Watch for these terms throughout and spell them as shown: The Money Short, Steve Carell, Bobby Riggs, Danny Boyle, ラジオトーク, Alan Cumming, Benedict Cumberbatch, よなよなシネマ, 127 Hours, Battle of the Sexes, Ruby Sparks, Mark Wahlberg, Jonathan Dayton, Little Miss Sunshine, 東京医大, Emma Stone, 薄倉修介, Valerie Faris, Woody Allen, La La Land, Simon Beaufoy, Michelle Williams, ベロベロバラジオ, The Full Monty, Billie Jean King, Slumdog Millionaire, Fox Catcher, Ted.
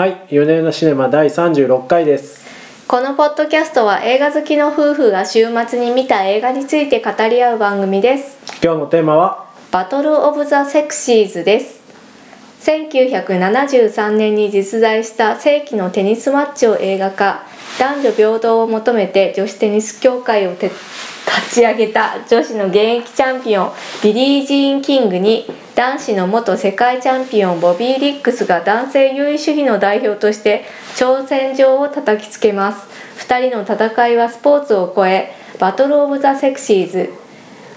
はい、夜な夜なシネマ第36回です。このポッドキャストは映画好きの夫婦が週末に見た映画について語り合う番組です。今日のテーマはバトルオブザセクシーズです。1973年に実在した世紀のテニスマッチを映画化、男女平等を求めて女子テニス協会を立ち上げた女子の現役チャンピオンビリー・ジーン・キングに男子の元世界チャンピオンボビー・リックスが男性優位主義の代表として挑戦状を叩きつけます。2人の戦いはスポーツを超え、バトル・オブ・ザ・セクシーズ、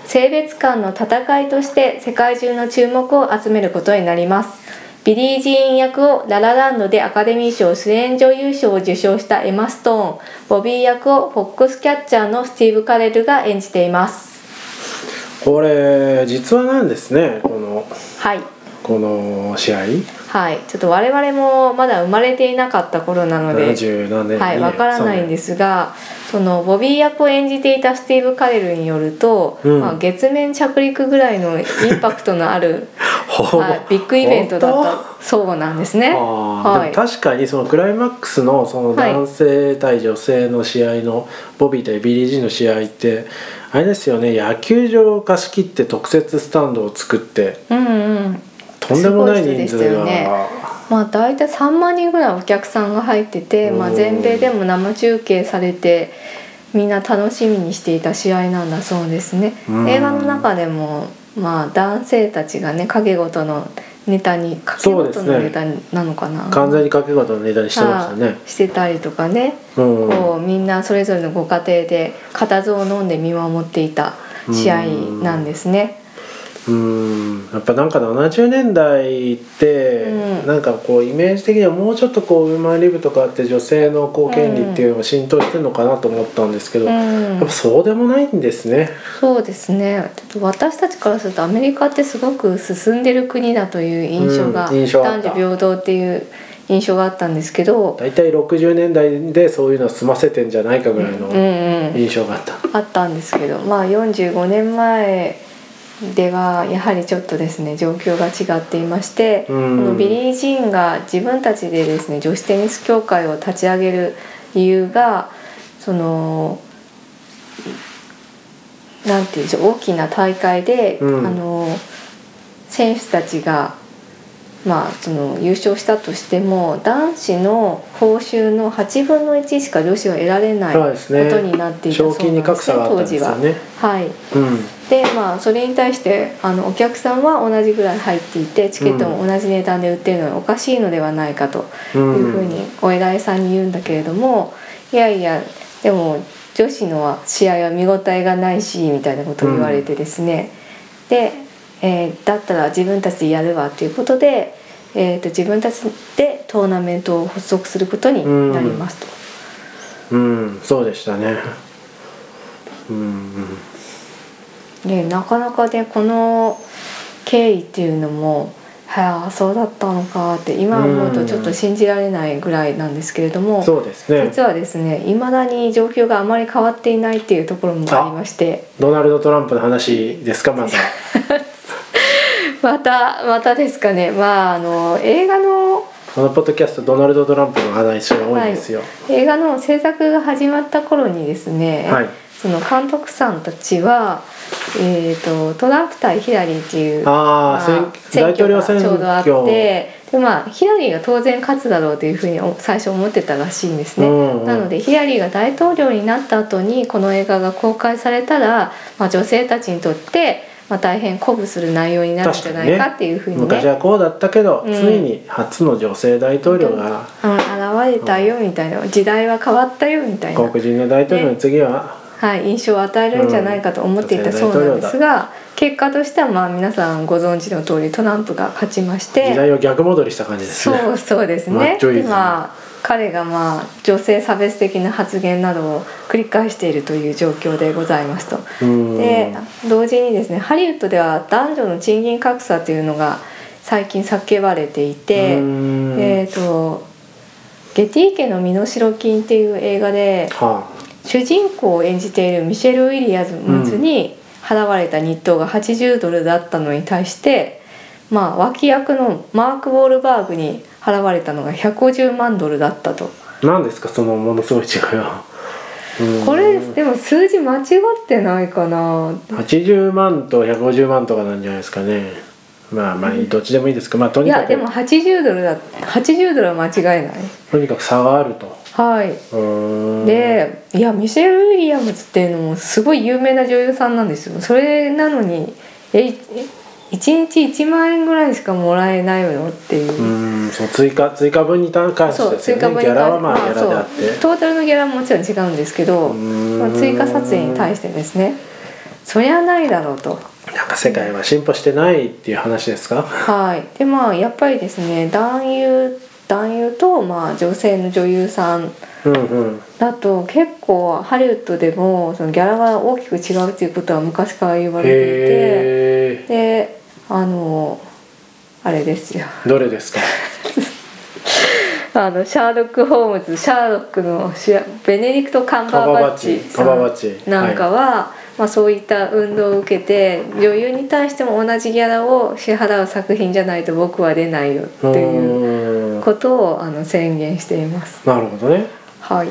性別間の戦いとして世界中の注目を集めることになります。ビリー・ジーン役をララランドでアカデミー賞主演女優賞を受賞したエマ・ストーン、ボビー役をフォックスキャッチャーのスティーブ・カレルが演じています。これ実はなんですね、この試合。はい、ちょっと我々もまだ生まれていなかった頃なので70年、はい、わからないんですが、そのボビー役を演じていたスティーブ・カレルによると、月面着陸ぐらいのインパクトのあるビッグイベントだったそうなんですね。はい、でも確かにそのクライマックス その男性対女性の試合の、はい、ボビー対ビリー・ジーンの試合ってあれですよね、野球場を貸し切って特設スタンドを作って、とんでもない人数が、だいたい3万人ぐらいお客さんが入ってて、全米でも生中継されてみんな楽しみにしていた試合なんだそうですね。映画の中でも、男性たちがね掛け事のネタなのかな、完全に掛け事のネタにしてましたね。してたりとかね、こうみんなそれぞれのご家庭で固唾を飲んで見守っていた試合なんですね。やっぱなんか70年代って、なんかこうイメージ的にはもうちょっとこうウーマンリブとかって女性のこう権利っていうのが浸透してるのかなと思ったんですけど、やっぱそうでもないんですね。そうですね、ちょっと私たちからするとアメリカってすごく進んでる国だという印象が、男女平等っていう印象があったんですけど、だいたい60年代でそういうのは済ませてんじゃないかぐらいの印象があった、あったんですけど、45年前ではやはりちょっとですね状況が違っていまして、このビリー・ジーンが自分たちでですね女子テニス協会を立ち上げる理由が、そのなんていうんでしょう、大きな大会で、選手たちが、その優勝したとしても男子の報酬の8分の1しか女子は得られないことになっていたそうなんですね。賞金に格差があったんですよね。はい、でそれに対してお客さんは同じぐらい入っていて、チケットも同じ値段で売ってるのはおかしいのではないかというふうにお偉いさんに言うんだけれども、いやいやでも女子の試合は見応えがないしみたいなことを言われてですね、だったら自分たちでやるわということで、自分たちでトーナメントを発足することになりますと。そうでしたね。なかなかねこの経緯っていうのも、そうだったのかって今思うとちょっと信じられないぐらいなんですけれども、そうですね、実はですね未だに状況があまり変わっていないっていうところもありまして。ドナルド・トランプの話ですか、またまたですかね。映画のこのポッドキャストドナルド・トランプの話が多いんですよ。映画の制作が始まった頃にですね、その監督さんたちは、トランプ対ヒラリーっていう選挙がちょうどあって、で、ヒラリーが当然勝つだろうというふうに最初思ってたらしいんですね。なのでヒラリーが大統領になった後にこの映画が公開されたら、女性たちにとって大変鼓舞する内容になるんじゃないかっていうふうに、昔はこうだったけど、ついに初の女性大統領が、現れたよみたいな、時代は変わったよみたいな、黒人の大統領に次は、印象を与えるんじゃないかと思っていたそうなんですが、結果としては皆さんご存知の通りトランプが勝ちまして、時代を逆戻りした感じですね。そうですね。今彼が女性差別的な発言などを繰り返しているという状況でございますと。で、同時にですねハリウッドでは男女の賃金格差というのが最近叫ばれていて、ゲティ家の身代金っていう映画で、主人公を演じているミシェル・ウィリアムズに払われた日当が$80だったのに対して、脇役のマーク・ウォールバーグに払われたのが150万ドルだったと。何ですかそのものすごい違いは。これでも数字間違ってないかな。80万と150万とかなんじゃないですかね。まあまあどっちでもいいですけど、まあとにかく、いやでも80ドルは間違いない。とにかく差があると。はい。で、いやミシェル・ウィリアムズっていうのもすごい有名な女優さんなんですよ。それなのに1日1万円ぐらいしかもらえないのっていう。そう追加分に関してですよね。ギャラはまあギャラであって、まあ、トータルのギャラももちろん違うんですけど、まあ、追加撮影に対してですね、そりゃないだろうと。なんか世界は進歩してないっていう話ですか。はい。でまあやっぱりですね、男優と、まあ、女性の女優さんだと結構ハリウッドでもそのギャラが大きく違うということは昔から言われていて、であれですよ。どれですか？シャーロック・ホームズ、シャーロックのベネディクト・カンバーバッチさんなんかは、はいまあ、そういった運動を受けて女優に対しても同じギャラを支払う作品じゃないと僕は出ないよっていうことを宣言しています。なるほどね。はい。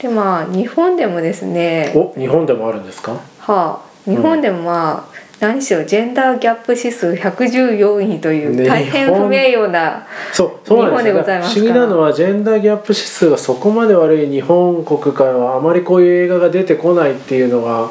でまあ日本でもですね。お、日本でもあるんですか？はあ、日本でもまあ何しろジェンダーギャップ指数114位という大変不名誉な日本でございますから、ね、そうなんですよ。不思議なのはジェンダーギャップ指数がそこまで悪い日本国からはあまりこういう映画が出てこないっていうのが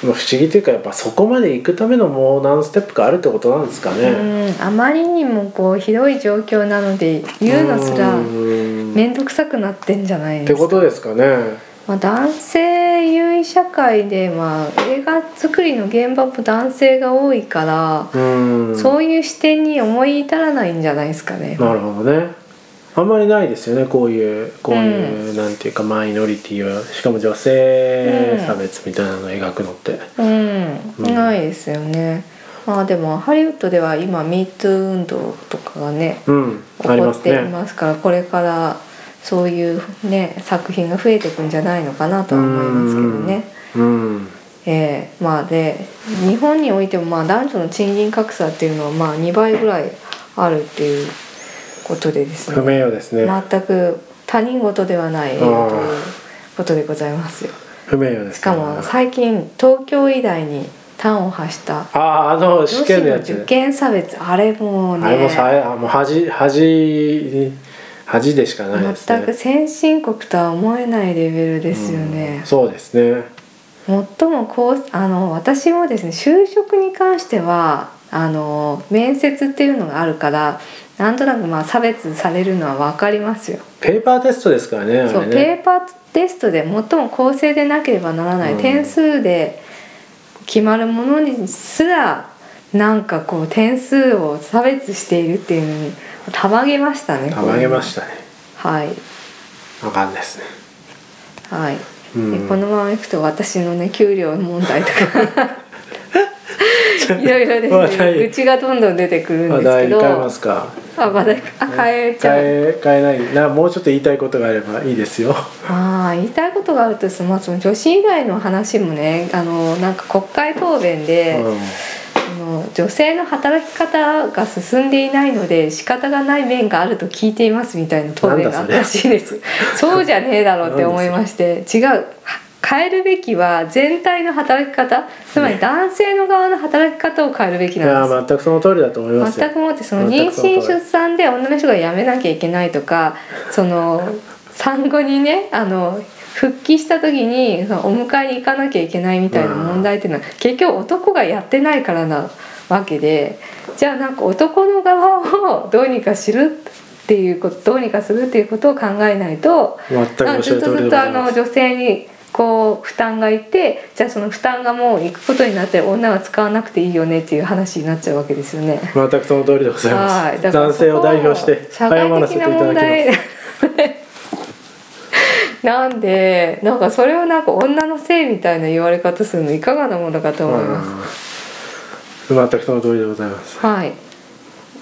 不思議というか、やっぱそこまで行くためのもう何ステップかあるってことなんですかね。あまりにもこうひどい状況なので言うのすら面倒くさくなってんじゃないですかってことですかね。まあ、男性優位社会で、まあ、映画作りの現場も男性が多いからそういう視点に思い至らないんじゃないですかね。なるほどね。あんまりないですよねこういう、なんていうかマイノリティはしかも女性差別みたいなのを描くのって、ないですよね。まあ、でもハリウッドでは今 MeToo 運動とかがね、起こっていますから、ね、これからそういう、ね、作品が増えていくんじゃないのかなとは思いますけどね。まあ、で日本においてもまあ男女の賃金格差っていうのはまあ2倍ぐらいあるっていうことでですね、不名誉ですね。全く他人事ではない映画ということでございますよ。不名誉ですね。しかも最近東京医大に端を発した試験のやつ、女子の受験差別、あれもね、あれも恥でしかないですね。全く先進国とは思えないレベルですよね。そうですね。最も私もですね、就職に関しては面接っていうのがあるからなんとなくまあ差別されるのは分かりますよ。ペーパーテストですからね。そう、あれね、ペーパーテストで最も公正でなければならない点数で決まるものにすらなんかこう点数を差別しているっていうのにたまげましたね。たまげましたね。はい。わかんないですね。はい。でこのままいくと私のね給料問題とかいろいろですね。愚痴がどんどん出てくるんですけど。話題変えますか。変えない。もうちょっと言いたいことがあればいいですよ。言いたいことがあるとですね、まあ、その女子以外の話もね、なんか国会答弁で。女性の働き方が進んでいないので仕方がない面があると聞いていますみたいな答弁があったらしいです。 そうじゃねえだろうって思いまして、違う、変えるべきは全体の働き方、つまり男性の側の働き方を変えるべきなんです。いや全くその通りだと思いますよ。全くもってその妊娠出産で女の人が辞めなきゃいけないとか、その産後にね復帰した時にお迎えに行かなきゃいけないみたいな問題っていうのは結局男がやってないからなわけで、じゃあなんか男の側をどうにかするっていうことを考えないと、ずっと女性にこう負担がいて、じゃあその負担がもう行くことになって女は使わなくていいよねっていう話になっちゃうわけですよね。全くその通りでございます。はい、男性を代表して謝らせていただきます。なんでなんかそれをなんか女のせいみたいな言われ方するのいかがなものかと思います。全くその通りでございます。はい。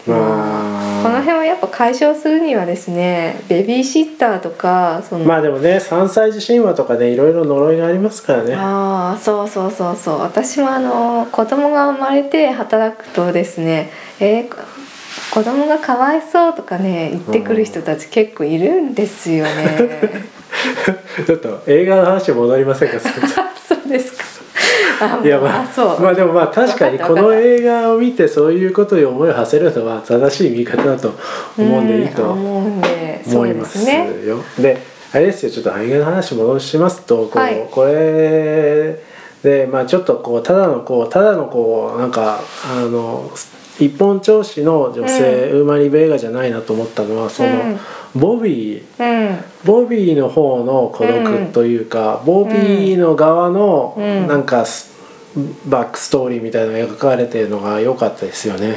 この辺をやっぱ解消するにはですね、ベビーシッターとかまあでもね、3歳児神話とかね、いろいろ呪いがありますからね。そうそう。私も子供が生まれて働くとですね、子供がかわいそうとかね言ってくる人たち結構いるんですよね。ちょっと映画の話戻りませんか。そうですか。いやまあ、そうまあでもまあ確かにこの映画を見てそういうことに思いを馳せるのは正しい見方だと思うんでいいと思いますよ。であれですよ、ちょっと映画の話戻しますとこれでまあちょっとこうただのなんか一本調子の女性ウーマリベ映画じゃないなと思ったのはその、ボビーの方の孤独というか、ボビーの側のなんかバックストーリーみたいなのが描かれているのが良かったですよね。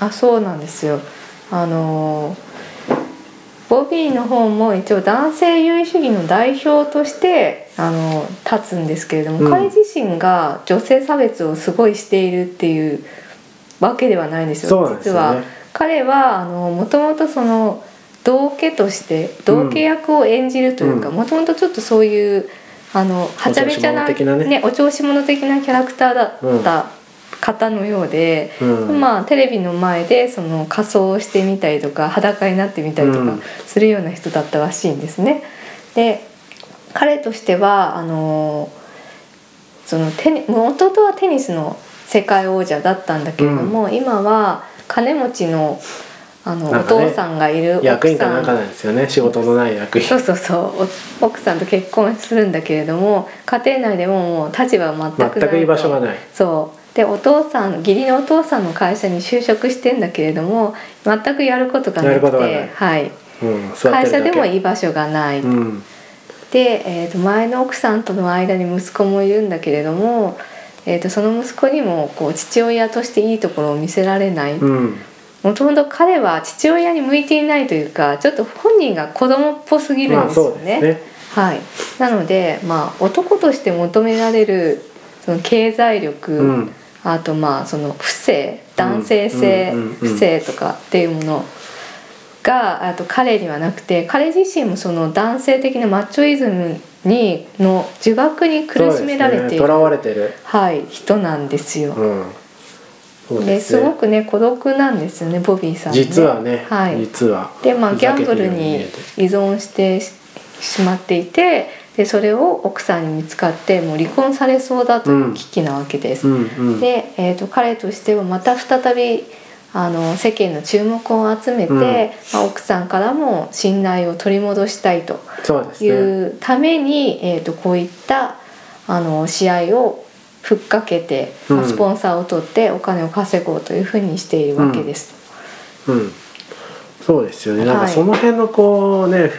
あ、そうなんですよ。ボビーの方も一応男性優位主義の代表として立つんですけれども、彼自身が女性差別をすごいしているっていうわけではないんですよ。そうなんですよね。実は彼はもともとその道化として道化役を演じるというか、もともとちょっとそういうはちゃめちゃなお調子者的なキャラクターだった方のようで、まあテレビの前でその仮装をしてみたりとか裸になってみたりとかするような人だったらしいんですね。で彼としては元々はテニスの世界王者だったんだけれども、今は金持ちのお父さんがいる奥さん、役員かなんかなんですよね。仕事のない役員。そう奥さんと結婚するんだけれども、家庭内でもう立場は全くないと、全く居場所がない。そうでお父さん、義理のお父さんの会社に就職してんだけれども全くやることがなくて、はい、会社でも居場所がない、で、前の奥さんとの間に息子もいるんだけれども、その息子にもこう父親としていいところを見せられない。もともと彼は父親に向いていないというか、ちょっと本人が子供っぽすぎるんですよね。はい、なので、まあ、男として求められるその経済力、あとまあその不正、男性性、不正とかっていうものがあと彼にはなくて、彼自身もその男性的なマッチョイズムの呪縛に苦しめられている、はい、人なんですよ。すごくね孤独なんですよね、ボビーさん、ね、実はね、はい、実はで、まあ、ギャンブルに依存してしまっていて、でそれを奥さんに見つかってもう離婚されそうだという危機なわけです。で、彼としてはまた再び世間の注目を集めて、まあ、奥さんからも信頼を取り戻したいというために、こういった試合をふっかけて、スポンサーを取ってお金を稼ごうというふうにしているわけです。そうですよね。なんかその辺のこうね、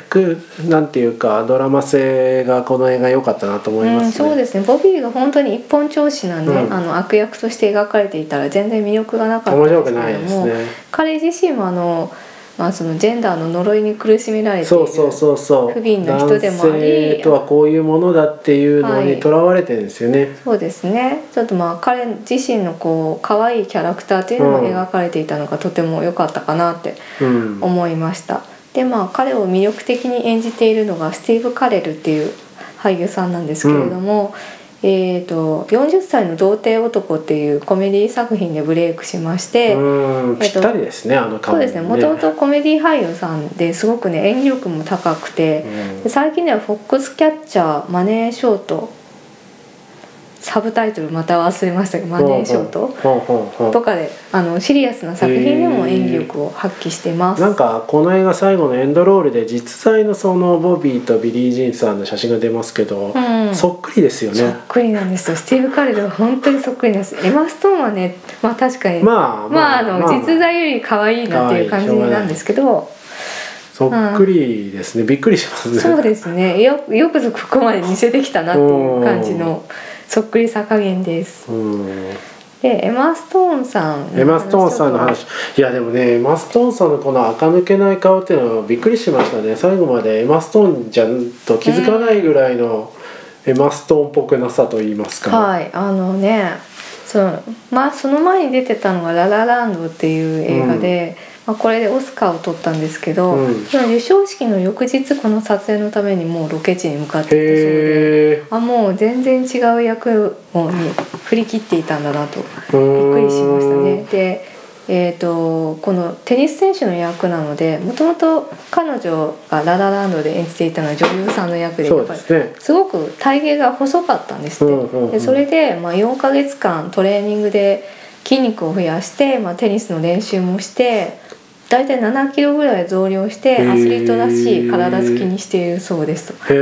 なんていうかドラマ性がこの映画良かったなと思いますね。そうですね。ボビーが本当に一本調子なね、悪役として描かれていたら全然魅力がなかったんですけども、面白くないですね。彼自身もまあ、そのジェンダーの呪いに苦しめられている不憫な人でもあり、男性とはこういうものだっていうのにとらわれてるんですよね。そうですね。ちょっとまあ彼自身のこう可愛いキャラクターというのも描かれていたのがとても良かったかなって思いました。でまあ彼を魅力的に演じているのがスティーブ・カレルっていう俳優さんなんですけれども、40歳の童貞男っていうコメディ作品でブレイクしまして、ぴったりですね。そうですね。もともとコメディ俳優さんですごくね演技力も高くて、最近ではフォックスキャッチャー、マネーショート、サブタイトルまた忘れましたけどマネーショートとかでシリアスな作品でも演技力を発揮してます。なんかこの映画最後のエンドロールで実際のそのボビーとビリー・ジーンさんの写真が出ますけど、そっくりですよね。そっくりなんですよ。スティーブ・カレルは本当にそっくりなんです。エマ・ストーンはね、まあ、確かに実在より可愛いなっていう感じなんですけど、そっくりですね。びっくりしますね。そうですね。よくぞここまで似せてきたなっていう感じのそっくりさ加減です。でエマストーンさんの話、いやでもねエマストーンさんのこの垢抜けない顔っていうのはびっくりしましたね。最後までエマストーンじゃんと気づかないぐらいのエマストーンっぽくなさと言いますか。はい、その前に出てたのがララランドっていう映画で、これでオスカーを取ったんですけど、受賞式の翌日この撮影のためにもうロケ地に向かっていて、もう全然違う役に振り切っていたんだなとびっくりしましたね。でこのテニス選手の役なので、もともと彼女がララランドで演じていたのは女優さんの役で、やっぱりすごく体型が細かったんですね、でそれで4ヶ月間トレーニングで筋肉を増やして、テニスの練習もして大体7キロぐらい増量してアスリートらしい体つきにしているそうです。で、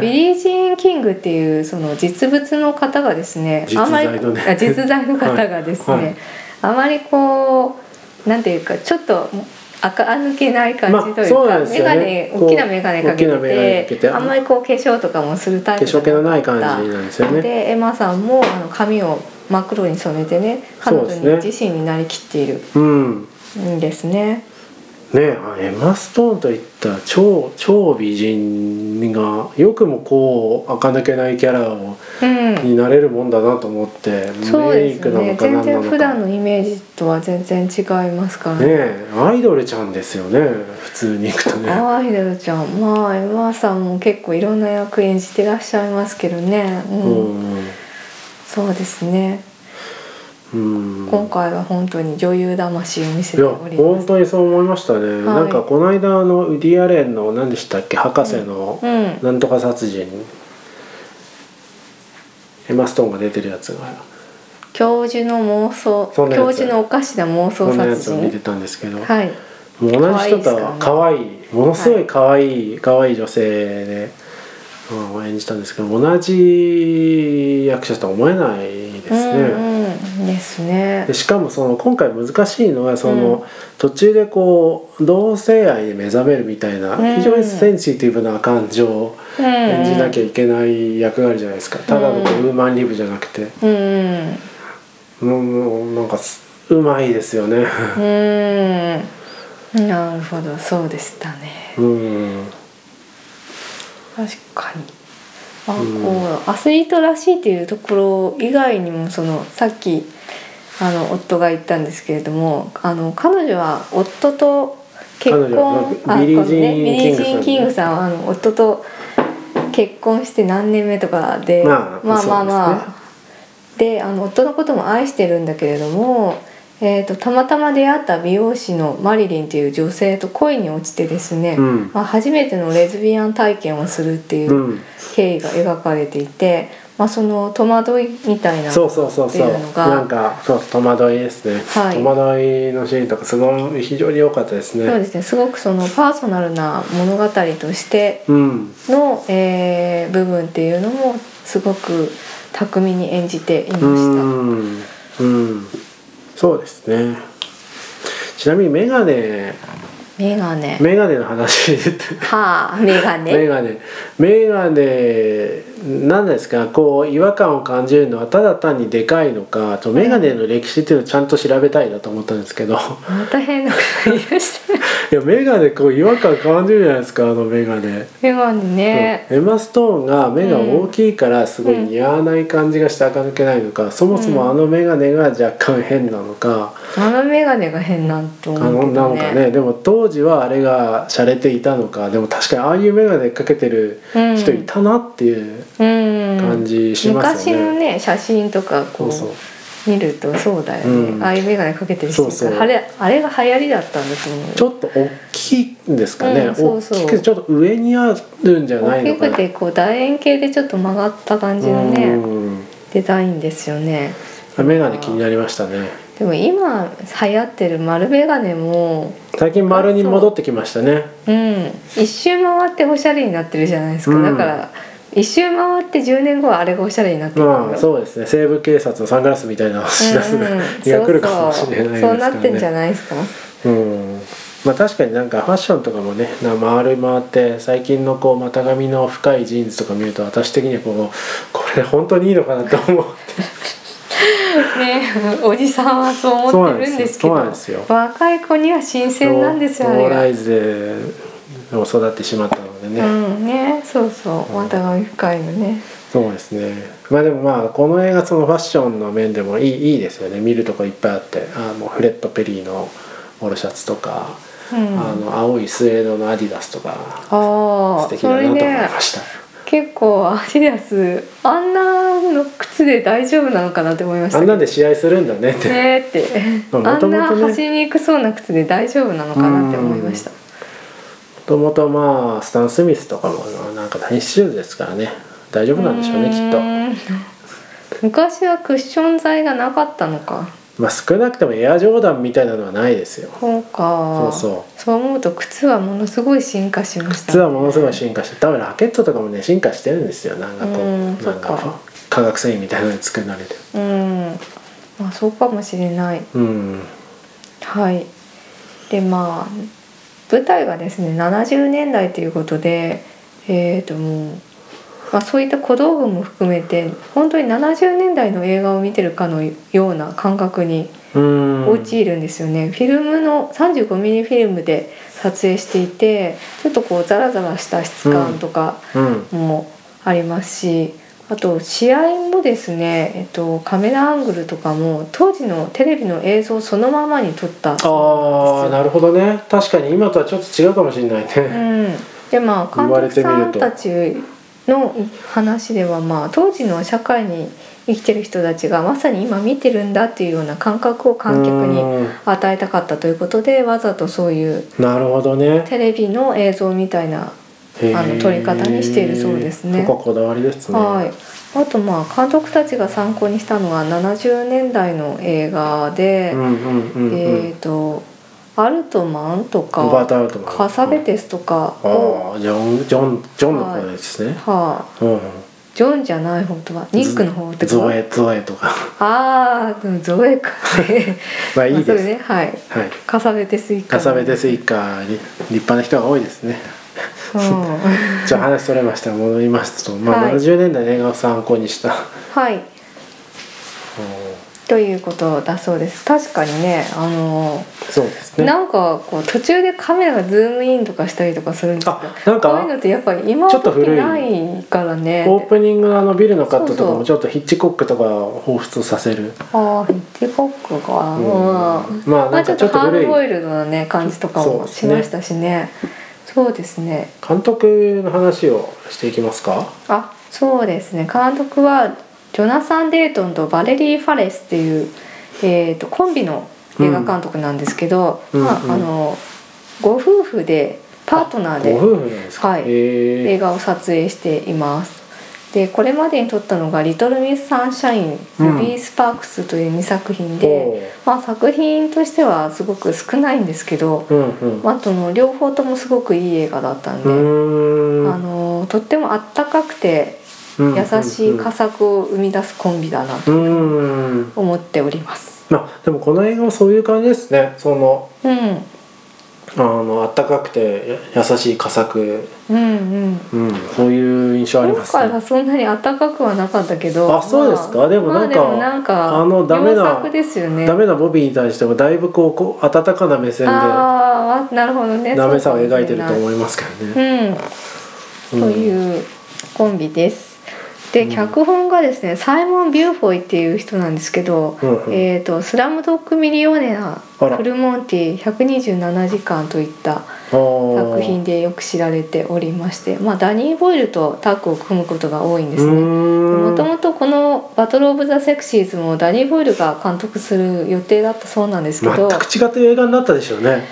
ビリー・ジーン・キングっていうその実物の方がですね、実在の方がですね、あまりこうなんていうかちょっと垢抜けない感じというか、大きなメガネかけてて、あんまりこう化粧とかもするタイプのない感じなんですよね。でエマさんも髪を真っ黒に染めてね、彼女に自身になりきっているんですね。エマ・ストーンといった超美人がよくもこう垢抜けないキャラを、になれるもんだなと思って。そうですね、全然普段のイメージとは全然違いますから ねアイドルちゃんですよね、普通にいくとね。アイドルちゃん、エマさんも結構いろんな役演じてらっしゃいますけどね、そうですね。今回は本当に女優魂を見せております。いや本当にそう思いましたね、なんかこの間ウディアレンの何でしたっけ、博士のなんとか殺人、エマストーンが出てるやつが教授のおかしな妄想殺人、そんなやつを見てたんですけど、もう同じ人とは可愛い、ものすごい可愛い女性で、演じたんですけど、同じ役者とは思えないですね。しかも今回難しいのは途中でこう同性愛で目覚めるみたいな、非常にセンシティブな感情を演じなきゃいけない役があるじゃないですか。ただのウーマンリブじゃなくて、なんかうまいですよね。なるほど、そうでしたね。確かに。アスリートらしいっていうところ以外にも、さっき夫が言ったんですけれども、彼女は夫と結婚、ビリー・ジーン・キングさんは夫と結婚して何年目とかで、で夫のことも愛してるんだけれども、たまたま出会った美容師のマリリンという女性と恋に落ちてですね、初めてのレズビアン体験をするっていう経緯が描かれていて、その戸惑いみたいなっていうのが、なんか戸惑いですね、戸惑いのシーンとかすごい非常に良かったですね。そうですね、すごくパーソナルな物語としての、部分っていうのもすごく巧みに演じていました。そうですね。ちなみにメガネの話で、メガネ何ですか、こう違和感を感じるのはただ単にでかいのか、メガネの歴史っていうのをちゃんと調べたいなと思ったんですけど、また変なこと言い出して。いやメガネこう違和感感じるじゃないですか、メガネね、エマストーンが目が大きいからすごい似合わない感じがして垢抜けないのか、そもそもメガネが若干変なのか、メガネが変なんと思うけどね、なんかね、でも当時はあれが洒落ていたのか、でも確かにああいうメガネかけてる人いたなっていう感じしますよね。昔のね写真とかこう見るとそうだよね、ああいうメガネかけてる人があれが流行りだったんですもんね。ちょっと大きいんですかね、大きくちょっと上にあるんじゃないのかな、大きくてこう楕円形でちょっと曲がった感じのね、デザインですよね。メガネ気になりましたね。でも今流行ってる丸メガネも最近丸に戻ってきましたね。一周回っておしゃれになってるじゃないですか、だから一周回って10年後はあれがおしゃれになってる、そうですね、西部警察のサングラスみたいなのをしだす日が来るかもしれないですからね。そうなってんじゃないですか。確かになんかファッションとかもね、回って最近のこう股上の深いジーンズとか見ると、私的にはこれ本当にいいのかなと思ってね、おじさんはそう思ってるんですけど、若い子には新鮮なんですよね。ローライズで育ってしまったのでね。股上深いのね。そうですね。でもこの映画ファッションの面でもいいですよね。見るとこいっぱいあって、もうフレッド・ペリーのオールシャツとか、青いスウェードのアディダスとか、素敵だなと思いました。結構アディダスあんなの靴で大丈夫なのかなって思いました。あんなんで試合するんだねって、あんな走りにくそうな靴で大丈夫なのかなって思いました。もともとまあスタン・スミスとかもなんか大シューズですからね、大丈夫なんでしょうねきっと。昔はクッション材がなかったのか。まあ、少なくてもエアジョーダンみたいなのはないですよ。そうか。そう思うと靴はものすごい進化しました、ね。靴はものすごい進化して、多分ラケットとかもね進化してるんですよ。なんかこう、なんか化学繊維みたいなので作られて。まあそうかもしれない。はい。でまあ舞台がですね70年代ということで、もう。まあ、そういった小道具も含めて本当に70年代の映画を見てるかのような感覚に陥るんですよね。フィルムの 35mm フィルムで撮影していて、ちょっとこうザラザラした質感とかもありますし、あと試合もですね、カメラアングルとかも当時のテレビの映像そのままに撮ったそうなんですよ。あー、なるほどね。確かに今とはちょっと違うかもしれないね、でまあ監督さんたちの話では、まあ、当時の社会に生きてる人たちがまさに今見てるんだっていうような感覚を観客に与えたかったということで、わざとそういうテレビの映像みたいな、撮り方にしているそうですね。こだわりですね。はい。あとまあ監督たちが参考にしたのは70年代の映画で、アルトマンとかカサベテスとかをジョンの方ですね、ジョンじゃない方とはニックの方ってことはゾエとかでもゾエかまあいいですね、カサベテス一家、立派な人が多いですねじゃあ話取れました。戻りますと、まあ、70年代の映画を参考にしたということだそうです。確かにね、そうですね、なんかこう途中でカメラがズームインとかしたりとかするんですけど、なんかこういうのってやっぱり今の時ないからね。オープニングのあのビルのカットとかもちょっとヒッチコックとかを彷彿させる。ああ、ヒッチコックか、まあなんかちょっとハードボイルドなね感じとかもしましたしね。そうですね。監督の話をしていきますか。あ、そうですね。監督はジョナサン・デイトンとバレリー・ファレスっていう、コンビの映画監督なんですけど、ご夫婦でパートナーで、映画を撮影しています。でこれまでに撮ったのが「リトル・ミス・サンシャイン」「ルビー・スパークス」という2作品で、まあ、作品としてはすごく少ないんですけど、両方ともすごくいい映画だったんで、とってもあったかくて優しい佳作を生み出すコンビだなと思っております。でもこの映画はそういう感じですね。その、あったかくて優しい佳作、そういう印象ありますね。今回はそんなにあったかくはなかったけど、そうですか。でもなんかダメなボビーに対してもだいぶこう温かな目線で、なるほどね、ダメさを描いてると思いますけどね。というコンビです。で脚本がですね、サイモン・ビューフォイっていう人なんですけど、スラムドッグミリオネア、フルモンティ、127時間といった作品でよく知られておりまして、まあ、ダニー・ボイルとタッグを組むことが多いんですね。もともとこのバトル・オブ・ザ・セクシーズもダニー・ボイルが監督する予定だったそうなんですけど、全く違った映画になったでしょうね。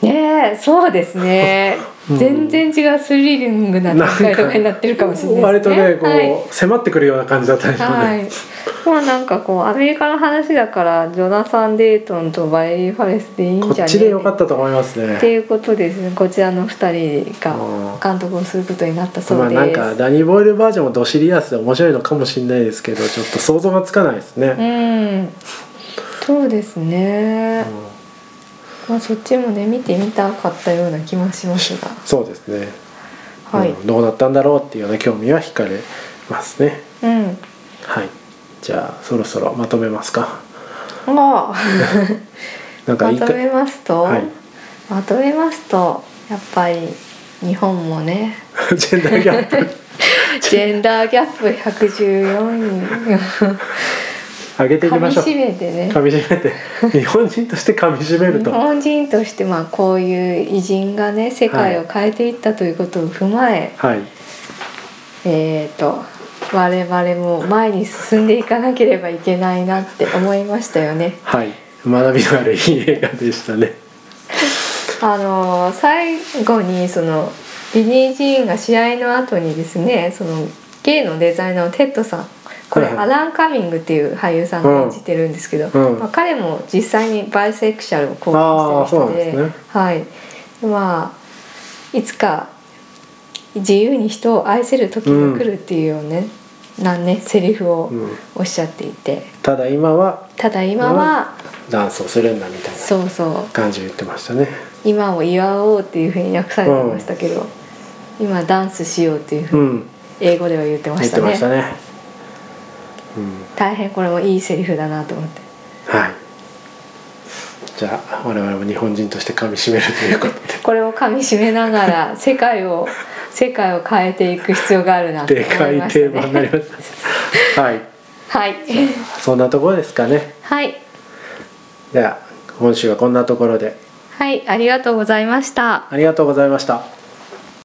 ねえ、そうですね全然違うスリリングな展開とかになってるかもしれないですね。割とね、こう迫ってくるような感じだったりとかね、まあなんかこうアメリカの話だからジョナサン・デイトンとバレリー・ファレスでいいんじゃね、こっちでよかったと思いますねっていうことですね。こちらの2人が監督をすることになったそうです。まあなんかダニー・ボイルバージョンもドシリアスで面白いのかもしれないですけど、ちょっと想像がつかないですね。そうですね、まあ、そっちもね見てみたかったような気もしますが、そうですね、どうなったんだろうっていうような興味は惹かれますね。じゃあそろそろまとめますか。なんかいいかまとめますと、まとめますとやっぱり日本もねジェンダーギャップ114上げていきましょう。噛み締めて日本人として噛み締めると日本人として、まあ、こういう偉人がね世界を変えていったということを踏まえ、我々も前に進んでいかなければいけないなって思いましたよね。はい、学びのあるいい映画でしたね。最後にそのビニー・ジーンが試合の後にですね、そのゲイのデザイナーのテッドさん、これ、はいはい、アラン・カミングっていう俳優さんが演じてるんですけど、うんまあ、彼も実際にバイセクシャルを公表してる人 で、ねはいまあ、いつか自由に人を愛せる時が来るっていうようね、うん、なんねセリフをおっしゃっていて、うん、ただ今はダンスをするんだみたいな感じで言ってましたね。そうそう今を祝おうっていう風に訳されてましたけど、うん、今ダンスしようっていう風に英語では言ってましたね。うん、言ってましたね、うん、大変これもいいセリフだなと思って。はい。じゃあ我々も日本人として噛み締めるということで。これを噛み締めながら世界を変えていく必要があるなと思いましたね。でかいテーマになりました。はい。はい。そんなところですかね。はい。では今週はこんなところで。はい、ありがとうございました。ありがとうございました。